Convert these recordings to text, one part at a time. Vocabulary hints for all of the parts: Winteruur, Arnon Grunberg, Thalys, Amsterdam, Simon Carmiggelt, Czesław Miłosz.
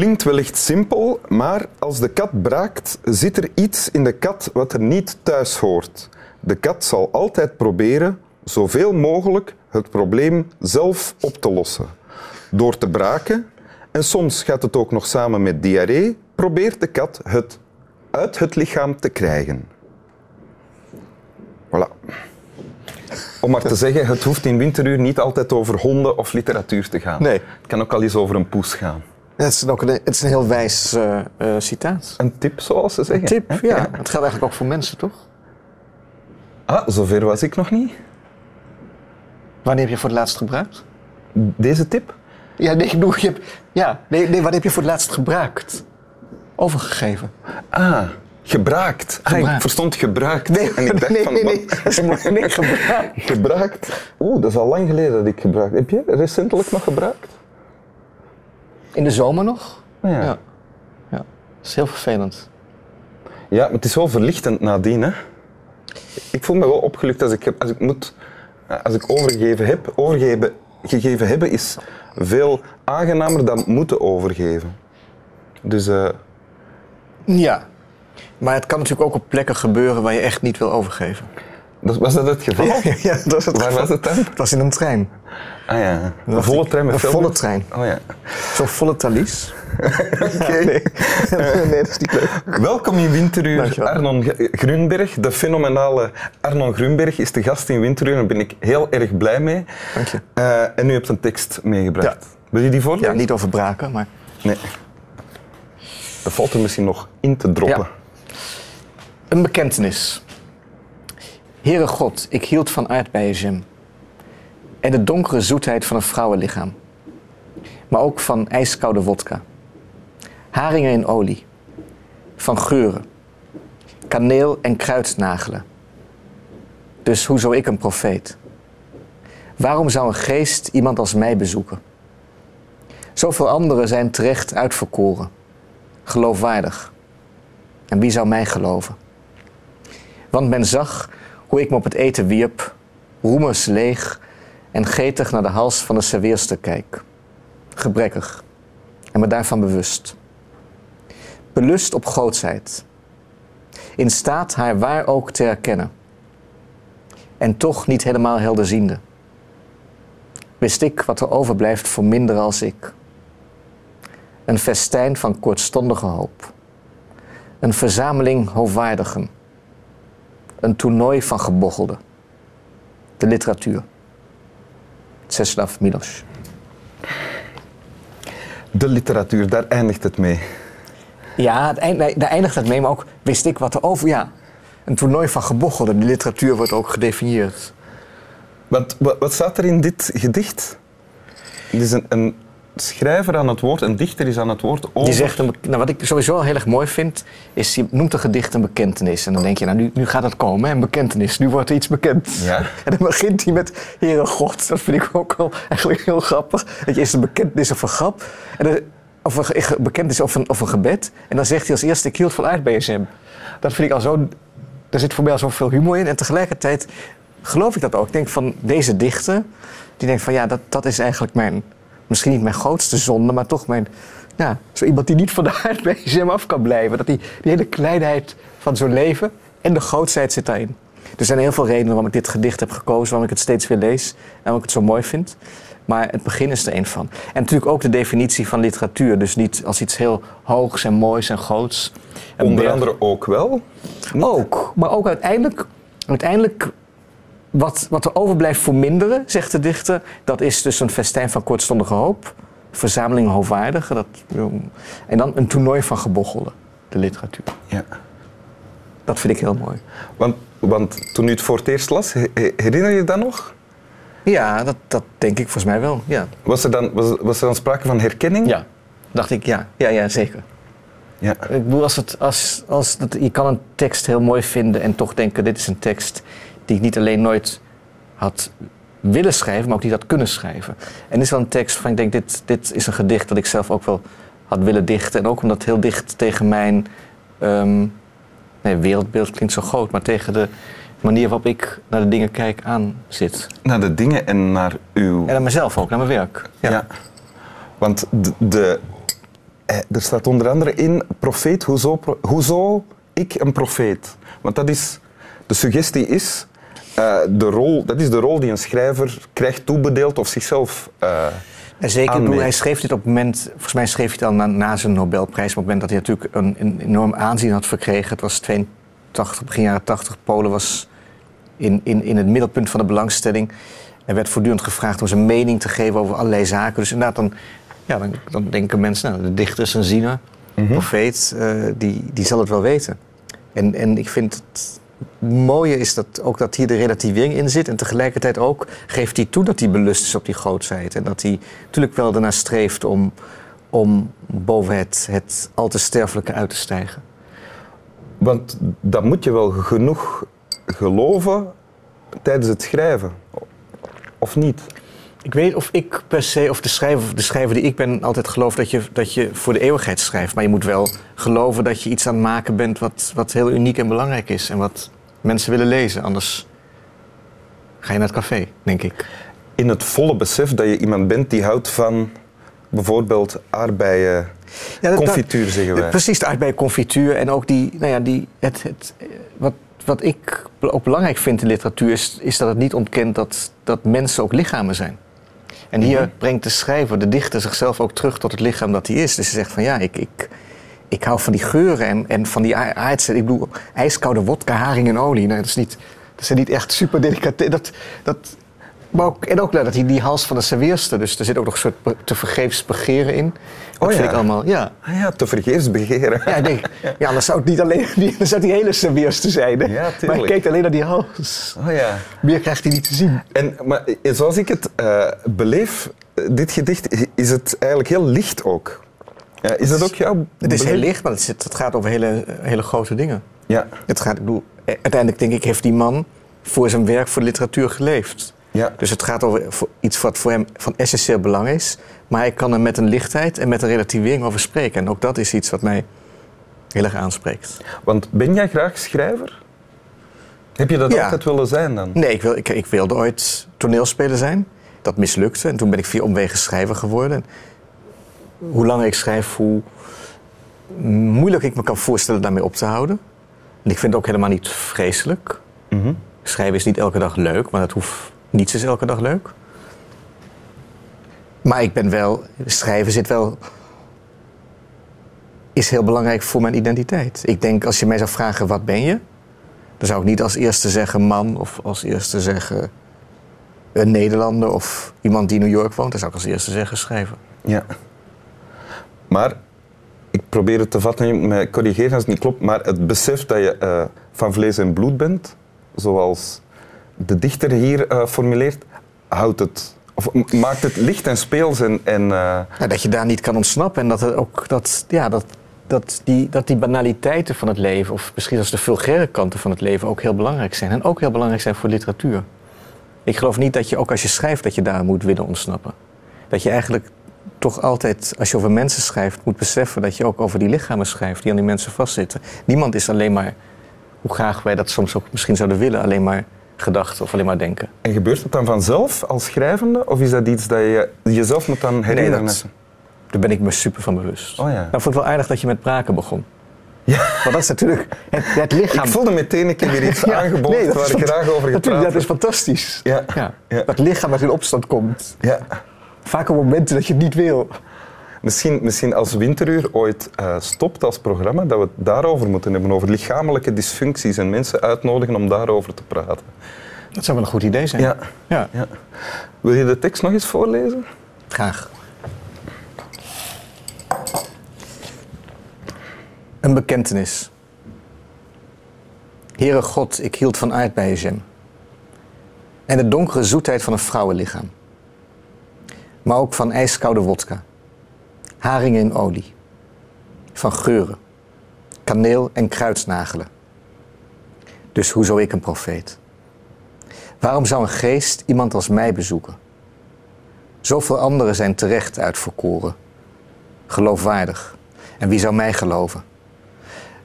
klinkt wellicht simpel, maar als de kat braakt, zit er iets in de kat wat er niet thuis hoort. De kat zal altijd proberen zoveel mogelijk het probleem zelf op te lossen. Door te braken, en soms gaat het ook nog samen met diarree, probeert de kat het uit het lichaam te krijgen. Voilà. Om maar te zeggen, het hoeft in Winteruur niet altijd over honden of literatuur te gaan. Nee. Het kan ook al eens over een poes gaan. Het is een heel wijs citaat. Een tip, zoals ze zeggen. Een tip, ja. Ja. Het geldt eigenlijk ook voor mensen, toch? Ah, zover was ik nog niet. Wanneer heb je voor het laatst gebruikt? Deze tip? Ja, nee, ik bedoel, wanneer heb je voor het laatst gebruikt? Overgegeven. Ah, gebraakt. Ah, ik verstond gebruikt. Nee, en ik dacht nee, gebraakt. Gebraakt. Oeh, dat is al lang geleden dat ik gebruikt. Heb je recentelijk nog gebruikt? In de zomer nog? Ja. Dat is heel vervelend. Ja, maar het is wel verlichtend nadien, hè. Ik voel me wel opgelucht als ik overgegeven heb. Overgegeven hebben is veel aangenamer dan moeten overgeven. Dus... Ja, maar het kan natuurlijk ook op plekken gebeuren waar je echt niet wil overgeven. Was dat het geval? Ja, dat was het geval. Waar was het dan? Het was in een trein. Ah ja, een volle trein met veel... Een volle trein. Oh ja. Zo'n volle Thalys. Oké. Nee, dat is niet leuk. Welkom in Winteruur, dankjewel. Arnon Grunberg. De fenomenale Arnon Grunberg is de gast in Winteruur. Daar ben ik heel erg blij mee. Dank je. En nu heb je een tekst meegebracht. Ja. Wil je die voorlezen? Ja, niet over braken, maar... Nee. Dat valt er misschien nog in te droppen. Ja. Een bekentenis. Heere God, ik hield van aardbeienjam en de donkere zoetheid van een vrouwenlichaam. Maar ook van ijskoude wodka. Haringen in olie. Van geuren. Kaneel en kruidnagelen. Dus hoe zou ik een profeet? Waarom zou een geest iemand als mij bezoeken? Zoveel anderen zijn terecht uitverkoren. Geloofwaardig. En wie zou mij geloven? Want men zag hoe ik me op het eten wierp, roemers leeg en getig naar de hals van de serveerster kijk. Gebrekkig. En me daarvan bewust. Belust op grootsheid. In staat haar waar ook te herkennen. En toch niet helemaal helderziende. Wist ik wat er overblijft voor minderen als ik. Een festijn van kortstondige hoop. Een verzameling hoogwaardigen. Een toernooi van gebochelden. De literatuur. Czesław Miłosz. De literatuur, daar eindigt het mee. Ja, daar eindigt het mee, maar ook wist ik wat er over... Ja, een toernooi van gebochelden. De literatuur wordt ook gedefinieerd. Wat staat er in dit gedicht? Het is een schrijver aan het woord, een dichter is aan het woord over... Die zegt wat ik sowieso heel erg mooi vind, is je noemt een gedicht een bekentenis. En dan denk je, nu gaat het komen, hè? Een bekentenis. Nu wordt er iets bekend. Ja. En dan begint hij met, Heere God. Dat vind ik ook al eigenlijk heel grappig. Dat je eerst een bekentenis of een grap, of een bekentenis of een gebed. En dan zegt hij als eerste, ik hield van aardbeienjam. Dat vind ik al zo... Daar zit voor mij al zoveel humor in. En tegelijkertijd geloof ik dat ook. Ik denk van deze dichter, die denkt van, ja, dat is eigenlijk mijn... Misschien niet mijn grootste zonde, maar toch zo iemand die niet van de aardbeienjam af kan blijven. Dat die hele kleinheid van zo'n leven en de grootsheid zit daarin. Er zijn heel veel redenen waarom ik dit gedicht heb gekozen, waarom ik het steeds weer lees en waarom ik het zo mooi vind. Maar het begin is er een van. En natuurlijk ook de definitie van literatuur. Dus niet als iets heel hoogs en moois en groots. En Onder andere ook wel? Niet? Ook, maar ook uiteindelijk Wat er overblijft voor minderen, zegt de dichter, dat is dus een festijn van kortstondige hoop, verzameling hoogwaardigen, en dan een toernooi van gebochelden, de literatuur. Ja. Dat vind ik heel mooi. Want toen u het voor het eerst las, herinner je dat nog? Ja, dat denk ik volgens mij wel, ja. Was er dan sprake van herkenning? Ja, dacht ik, ja, zeker. Ja. Ik bedoel, je kan een tekst heel mooi vinden en toch denken, dit is een tekst... die ik niet alleen nooit had willen schrijven, maar ook niet had kunnen schrijven. En dit is wel een tekst van, ik denk, dit is een gedicht dat ik zelf ook wel had willen dichten. En ook omdat het heel dicht tegen mijn... wereldbeeld klinkt zo groot, maar tegen de manier waarop ik naar de dingen kijk aan zit. Naar de dingen en naar uw... En naar mezelf ook, naar mijn werk. Ja. Want de Er staat onder andere in, profeet, hoezo ik een profeet? Want dat is, de suggestie is, dat is de rol die een schrijver krijgt toebedeeld of zichzelf en zeker, hij schreef dit op het moment, volgens mij schreef hij het al na zijn Nobelprijs, maar op het moment dat hij natuurlijk een enorm aanzien had verkregen. Het was 82, begin jaren 80, Polen was in het middelpunt van de belangstelling. Hij werd voortdurend gevraagd om zijn mening te geven over allerlei zaken. Dus inderdaad, dan denken mensen, de dichter is een ziener, profeet, die zal het wel weten. En ik vind het mooie is dat ook dat hier de relativering in zit. En tegelijkertijd ook geeft hij toe dat hij belust is op die grootheid. En dat hij natuurlijk wel ernaar streeft om boven het al te sterfelijke uit te stijgen. Want dan moet je wel genoeg geloven tijdens het schrijven. Of niet? Ik weet niet of ik per se, of de schrijver die ik ben, altijd geloof dat je voor de eeuwigheid schrijft. Maar je moet wel geloven dat je iets aan het maken bent wat heel uniek en belangrijk is. En wat mensen willen lezen. Anders ga je naar het café, denk ik. In het volle besef dat je iemand bent die houdt van bijvoorbeeld aardbeien, confituur, zeggen wij. Precies, de aardbeien confituur. En ook wat ik ook belangrijk vind in literatuur is dat het niet ontkent dat mensen ook lichamen zijn. En hier brengt de schrijver, de dichter, zichzelf ook terug tot het lichaam dat hij is. Dus hij zegt van ja, ik hou van die geuren en van die aardse. Ik bedoel, ijskoude wodka, haring en olie. Nou, dat zijn niet echt super delicaat. Maar ook dat hij die hals van de serveerster. Dus er zit ook nog een soort tevergeefs begeren in. Vind ik allemaal, ja. Ah ja, tevergeefs begeren. Ja, ik denk, ja, dan zou het niet alleen die hele serveerster zijn. Hè? Ja, maar hij kijkt alleen naar die hals. Oh ja. Meer krijgt hij niet te zien. Maar zoals ik het beleef, dit gedicht, is het eigenlijk heel licht ook. Ja, is dat ook jouw beleef? Het is heel licht, maar het gaat over hele grote dingen. Ja. Uiteindelijk denk ik, heeft die man voor zijn werk, voor de literatuur geleefd. Ja. Dus het gaat over iets wat voor hem van essentieel belang is. Maar hij kan er met een lichtheid en met een relativering over spreken. En ook dat is iets wat mij heel erg aanspreekt. Want ben jij graag schrijver? Heb je dat altijd willen zijn dan? Nee, ik wilde ooit toneelspeler zijn. Dat mislukte. En toen ben ik via omwegen schrijver geworden. En hoe langer ik schrijf, hoe moeilijk ik me kan voorstellen daarmee op te houden. En ik vind het ook helemaal niet vreselijk. Mm-hmm. Schrijven is niet elke dag leuk, maar dat hoeft... Niets is elke dag leuk. Maar ik ben wel... Schrijven is heel belangrijk voor mijn identiteit. Ik denk, als je mij zou vragen, wat ben je? Dan zou ik niet als eerste zeggen man, of als eerste zeggen een Nederlander, of iemand die in New York woont. Dan zou ik als eerste zeggen schrijven. Ja. Maar, ik probeer het te vatten, me corrigeren als het niet klopt, maar het besef dat je van vlees en bloed bent, zoals... de dichter hier formuleert, houdt het, of maakt het licht en speels en dat je daar niet kan ontsnappen en dat die banaliteiten van het leven, of misschien zelfs de vulgaire kanten van het leven, ook heel belangrijk zijn. En ook heel belangrijk zijn voor literatuur. Ik geloof niet dat je, ook als je schrijft, dat je daar moet willen ontsnappen. Dat je eigenlijk toch altijd, als je over mensen schrijft, moet beseffen dat je ook over die lichamen schrijft die aan die mensen vastzitten. Niemand is alleen maar, hoe graag wij dat soms ook misschien zouden willen, alleen maar gedachten of alleen maar denken. En gebeurt dat dan vanzelf als schrijvende? Of is dat iets dat je jezelf moet dan herinneren? Nee, daar ben ik me super van bewust. Oh, ja. Nou, vond ik wel aardig dat je met praken begon. Ja. Want dat is natuurlijk het lichaam. Ik voelde meteen een keer weer iets aangeboden waar ik graag over gepraat. Dat is fantastisch. Ja. Ja. Ja. Dat lichaam dat in opstand komt. Ja. Vaak op momenten dat je het niet wil. Misschien als Winteruur ooit stopt als programma, dat we het daarover moeten hebben, over lichamelijke dysfuncties en mensen uitnodigen om daarover te praten. Dat zou wel een goed idee zijn. Ja. Ja. Ja. Wil je de tekst nog eens voorlezen? Graag. Een bekentenis. Heere God, ik hield van aardbeienjam en de donkere zoetheid van een vrouwenlichaam. Maar ook van ijskoude wodka. Haringen in olie, van geuren, kaneel en kruidsnagelen. Dus hoezo ik een profeet? Waarom zou een geest iemand als mij bezoeken? Zoveel anderen zijn terecht uitverkoren, geloofwaardig. En wie zou mij geloven?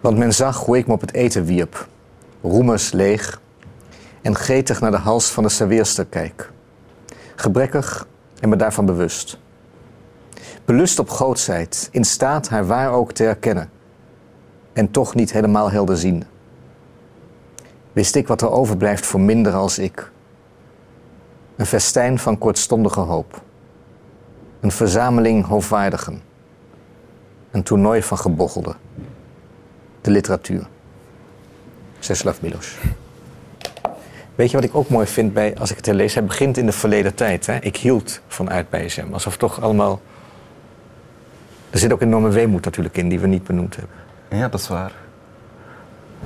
Want men zag hoe ik me op het eten wierp, roemers leeg en gretig naar de hals van de serveerster kijk. Gebrekkig en me daarvan bewust. belust op grootsheid, in staat haar waar ook te herkennen en toch niet helemaal helderziende. Wist ik wat er overblijft voor minder als ik. Een festijn van kortstondige hoop. Een verzameling hoogwaardigen. Een toernooi van gebochelden. De literatuur. Czesław Miłosz. Weet je wat ik ook mooi vind bij, als ik het herlees? Hij begint in de verleden tijd. Hè? Ik hield van aardbeien. Alsof toch allemaal... Er zit ook enorme weemoed natuurlijk in, die we niet benoemd hebben. Ja, dat is waar.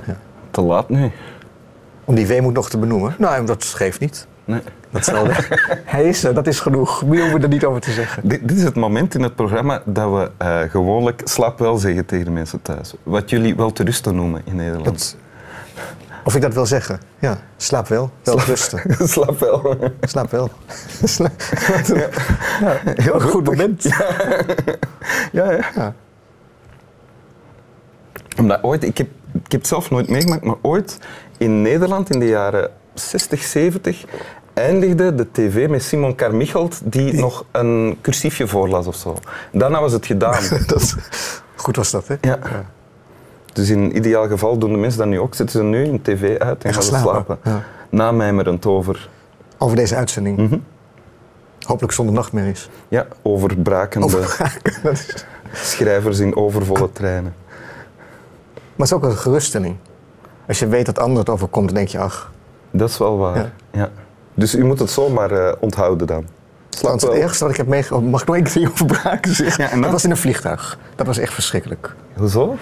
Ja. Te laat nu. Om die weemoed nog te benoemen? Nou, dat geeft niet. Nee. Dat zal weg. Hij is er, dat is genoeg. Meer hoeven we er niet over te zeggen. Dit is het moment in het programma dat we gewoonlijk slaap wel zeggen tegen de mensen thuis. Wat jullie wel te rusten noemen in Nederland. Dat... Of ik dat wil zeggen? Ja, slaap wel. Rusten. Slaap wel. Slaap wel. Ja, heel goed moment. Ja. Omdat ooit, ik heb het zelf nooit meegemaakt, maar ooit in Nederland in de jaren 60, 70 eindigde de tv met Simon Carmiggelt die nog een cursiefje voorlas of zo. Daarna was het gedaan. Goed was dat, hè? Ja. Dus in ideaal geval doen de mensen dat nu ook. Zetten ze nu een tv uit en gaan slapen. Ja. Namijmerend over... Over deze uitzending. Mm-hmm. Hopelijk zonder nachtmerries. Ja, overbrakende schrijvers in overvolle treinen. Maar het is ook een geruststelling. Als je weet dat anderen het overkomt, dan denk je, ach... Dat is wel waar, ja. Dus u moet het zomaar onthouden dan. Het ergste wat ik heb meegemaakt... Mag ik nog één keer overbraken zeggen? Ja, dat was in een vliegtuig. Dat was echt verschrikkelijk. Hoezo?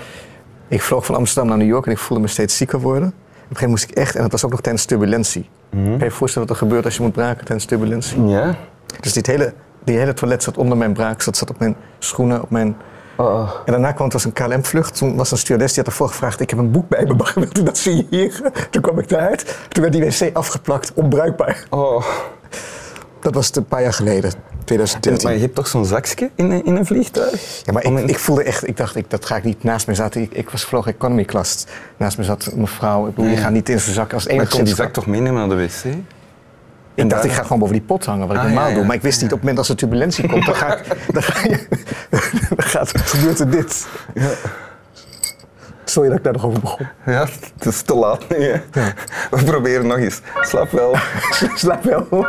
Ik vloog van Amsterdam naar New York en ik voelde me steeds zieker worden. Op een gegeven moment moest ik echt... En dat was ook nog tijdens turbulentie. Mm-hmm. Kan je je voorstellen wat er gebeurt als je moet braken tijdens turbulentie? Ja. Dus die hele toilet zat onder mijn braak. Dat zat op mijn schoenen, op mijn... Oh. En daarna kwam het, was een KLM-vlucht. Toen was een stewardess die had ervoor gevraagd: ik heb een boek bij me, mag ik dat signeren? Toen kwam ik daaruit. Toen werd die wc afgeplakt, onbruikbaar. Oh. Dat was een paar jaar geleden, 2013. Maar je hebt toch zo'n zakje in een vliegtuig? Ja, maar ik voelde echt, ik dacht, dat ga ik niet. Naast me zat, ik was vlog economy class. Naast me zat een vrouw, ik bedoel, je gaat niet in zo'n zak als enige. Maar kon die zak toch meenemen naar de wc? Ik dacht, ik ga gewoon boven die pot hangen, wat ik normaal doe. Maar ik wist niet, op het moment als er turbulentie komt, gebeurt er dit. Ja. Sorry dat ik daar nog over begon. Ja, het is te laat nu. Ja. We proberen nog eens. Slaap wel. Slaap wel.